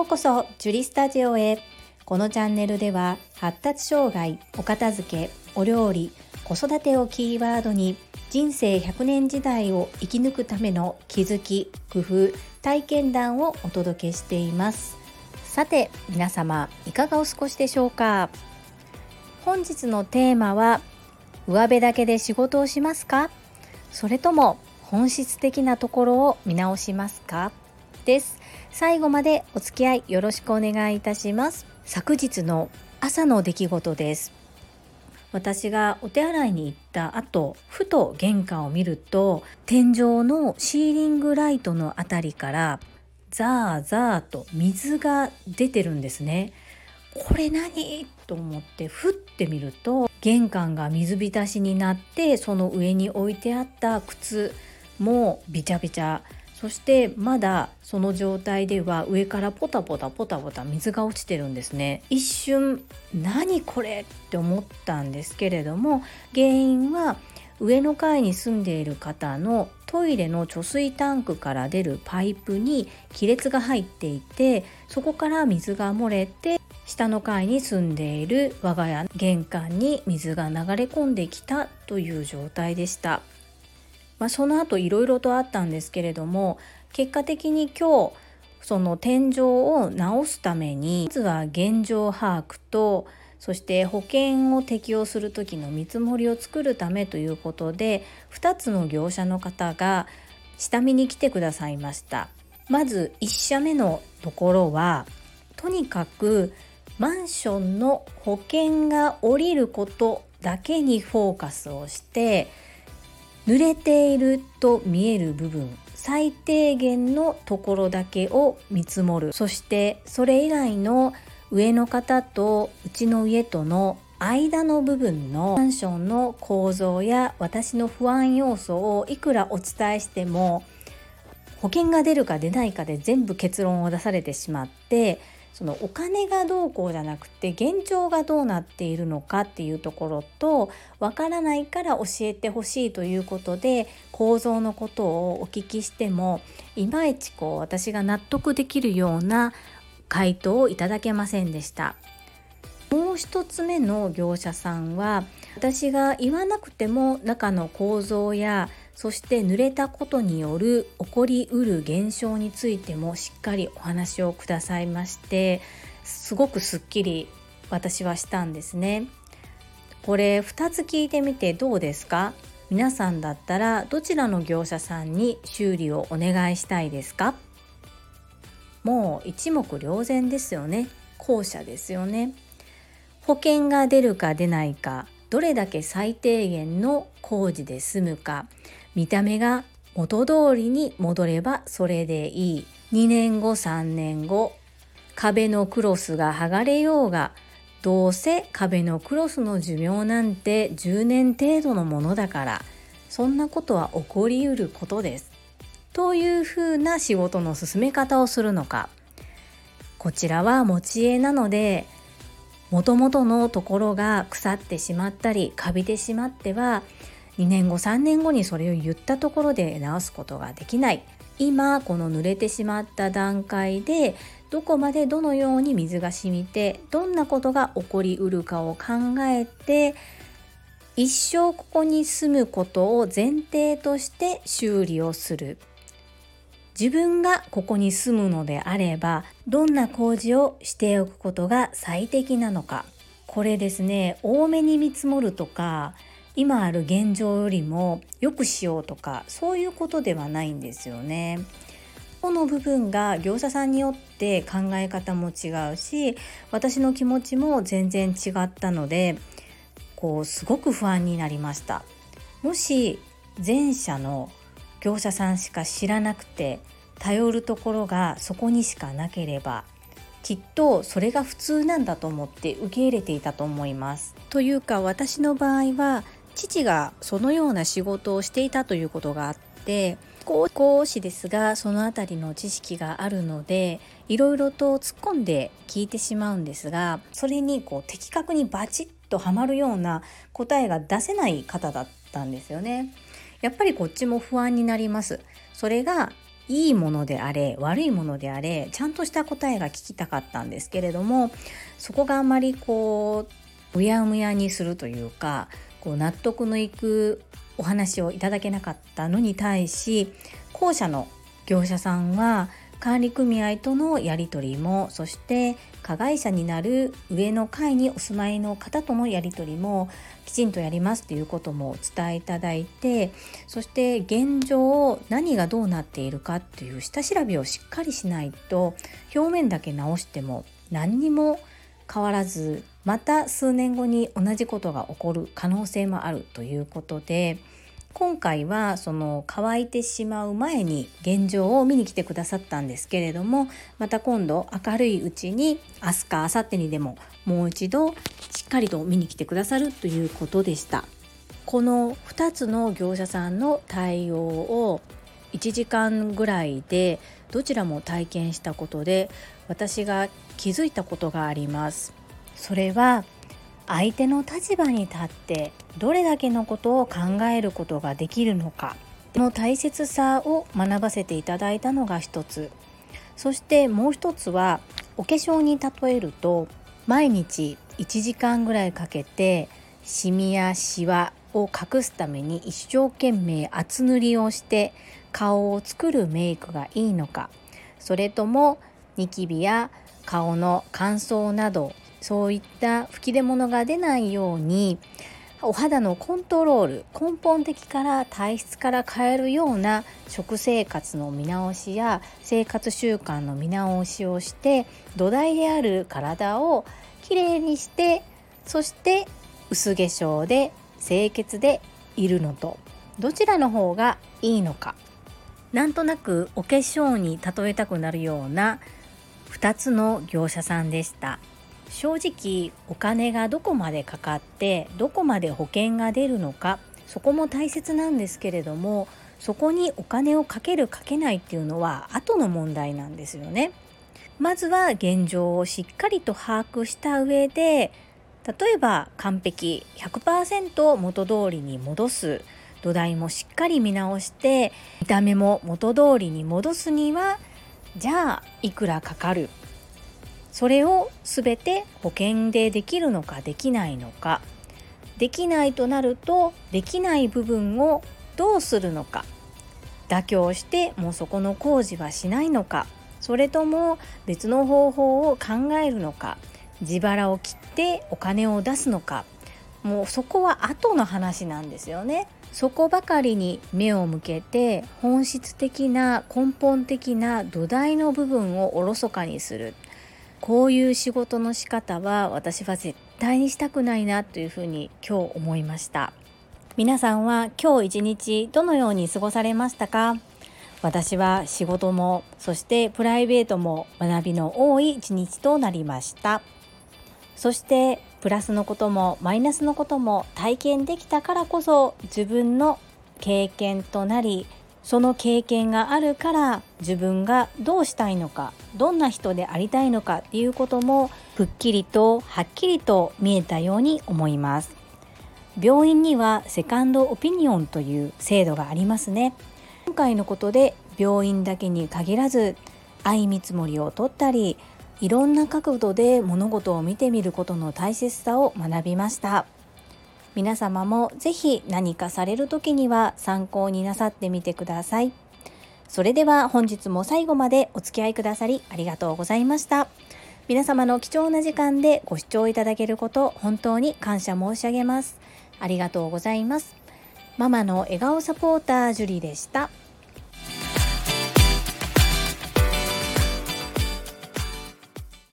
ようこそジュリスタジオへ。このチャンネルでは発達障害、お片付け、お料理、子育てをキーワードに人生100年時代を生き抜くための気づき、工夫、体験談をお届けしています。さて皆様いかがお過ごしでしょうか。本日のテーマは、上辺だけで仕事をしますか、それとも本質的なところを見直しますかです。最後までお付き合いよろしくお願いいたします。昨日の朝の出来事です。私がお手洗いに行った後、ふと玄関を見ると、天井のシーリングライトのあたりからザーザーと水が出てるんですね。これ何と思ってふってみると、玄関が水浸しになって、その上に置いてあった靴もびちゃびちゃ、そしてまだその状態では上からポタポタポタポタ水が落ちてるんですね。一瞬何これって思ったんですけれども、原因は上の階に住んでいる方のトイレの貯水タンクから出るパイプに亀裂が入っていて、そこから水が漏れて下の階に住んでいる我が家玄関に水が流れ込んできたという状態でした。その後いろいろとあったんですけれども、結果的に今日その天井を直すために、まずは現状把握と、そして保険を適用する時の見積もりを作るためということで、2つの業者の方が下見に来てくださいました。まず1社目のところは、とにかくマンションの保険が下りることだけにフォーカスをして、濡れていると見える部分最低限のところだけを見積もる。そしてそれ以外の上の方とうちの家との間の部分のマンションの構造や私の不安要素をいくらお伝えしても、保険が出るか出ないかで全部結論を出されてしまって、そのお金がどうこうじゃなくて現状がどうなっているのかっていうところと、わからないから教えてほしいということで構造のことをお聞きしても、いまいちこう私が納得できるような回答をいただけませんでした。もう一つ目の業者さんは、私が言わなくても中の構造や、そして濡れたことによる起こりうる現象についてもしっかりお話をくださいまして、すごくすっきり私はしたんですね。これ2つ聞いてみてどうですか？皆さんだったらどちらの業者さんに修理をお願いしたいですか？もう一目瞭然ですよね。後者ですよね。保険が出るか出ないか、どれだけ最低限の工事で済むか、見た目が元通りに戻ればそれでいい、2年後3年後壁のクロスが剥がれようが、どうせ壁のクロスの寿命なんて10年程度のものだから、そんなことは起こりうることですというふうな仕事の進め方をするのか。こちらは持ち家なので、元々のところが腐ってしまったりカビてしまっては、2年後3年後にそれを言ったところで直すことができない。今この濡れてしまった段階で、どこまでどのように水が染みてどんなことが起こりうるかを考えて、一生ここに住むことを前提として修理をする。自分がここに住むのであれば、どんな工事をしておくことが最適なのか。これですね、多めに見積もるとか、今ある現状よりも良くしようとか、そういうことではないんですよね。この部分が業者さんによって考え方も違うし、私の気持ちも全然違ったので、すごく不安になりました。もし前者の業者さんしか知らなくて、頼るところがそこにしかなければ、きっとそれが普通なんだと思って受け入れていたと思います。というか、私の場合は父がそのような仕事をしていたということがあって、少しですがそのあたりの知識があるので、いろいろと突っ込んで聞いてしまうんですが、それに的確にバチッとはまるような答えが出せない方だったんですよね。やっぱりこっちも不安になります。それがいいものであれ悪いものであれちゃんとした答えが聞きたかったんですけれども、そこがあまりこううやむやにするというか、こう納得のいくお話をいただけなかったのに対し、後者の業者さんは管理組合とのやり取りも、そして加害者になる上の階にお住まいの方とのやり取りもきちんとやりますということもお伝えいただいて、そして現状何がどうなっているかという下調べをしっかりしないと、表面だけ直しても何にも変わらず、また数年後に同じことが起こる可能性もあるということで、今回はその乾いてしまう前に現状を見に来てくださったんですけれども、また今度明るいうちに明日か明後日にでももう一度しっかりと見に来てくださるということでした。この2つの業者さんの対応を1時間ぐらいでどちらも体験したことで、私が気づいたことがあります。それは相手の立場に立ってどれだけのことを考えることができるのかの大切さを学ばせていただいたのが一つ。そしてもう一つは、お化粧に例えると、毎日1時間ぐらいかけてシミやシワを隠すために一生懸命厚塗りをして顔を作るメイクがいいのか、それともニキビや顔の乾燥などそういった吹き出物が出ないようにお肌のコントロール、根本的から体質から変えるような食生活の見直しや生活習慣の見直しをして、土台である体をきれいにして、そして薄化粧で清潔でいるのとどちらの方がいいのか、なんとなくお化粧に例えたくなるような2つの業者さんでした。正直お金がどこまでかかってどこまで保険が出るのか、そこも大切なんですけれども、そこにお金をかけるかけないっていうのは後の問題なんですよね。まずは現状をしっかりと把握した上で、例えば完璧 100% 元通りに戻す、土台もしっかり見直して見た目も元通りに戻すには、じゃあいくらかかる、それを全て保険でできるのかできないのか、できないとなるとできない部分をどうするのか、妥協してもうそこの工事はしないのか、それとも別の方法を考えるのか、自腹を切ってお金を出すのか、もうそこは後の話なんですよね。そこばかりに目を向けて、本質的な根本的な土台の部分をおろそかにする、こういう仕事の仕方は私は絶対にしたくないなというふうに今日思いました。皆さんは今日一日どのように過ごされましたか？私は仕事もそしてプライベートも学びの多い一日となりました。そしてプラスのこともマイナスのことも体験できたからこそ自分の経験となり、その経験があるから自分がどうしたいのか、どんな人でありたいのかっていうこともくっきりとはっきりと見えたように思います。病院にはセカンドオピニオンという制度がありますね。今回のことで病院だけに限らず、相見積もりを取ったり、いろんな角度で物事を見てみることの大切さを学びました。皆様もぜひ何かされる時には参考になさってみてください。それでは本日も最後までお付き合いくださりありがとうございました。皆様の貴重な時間でご視聴いただけること本当に感謝申し上げます。ありがとうございます。ママの笑顔サポータージュリでした。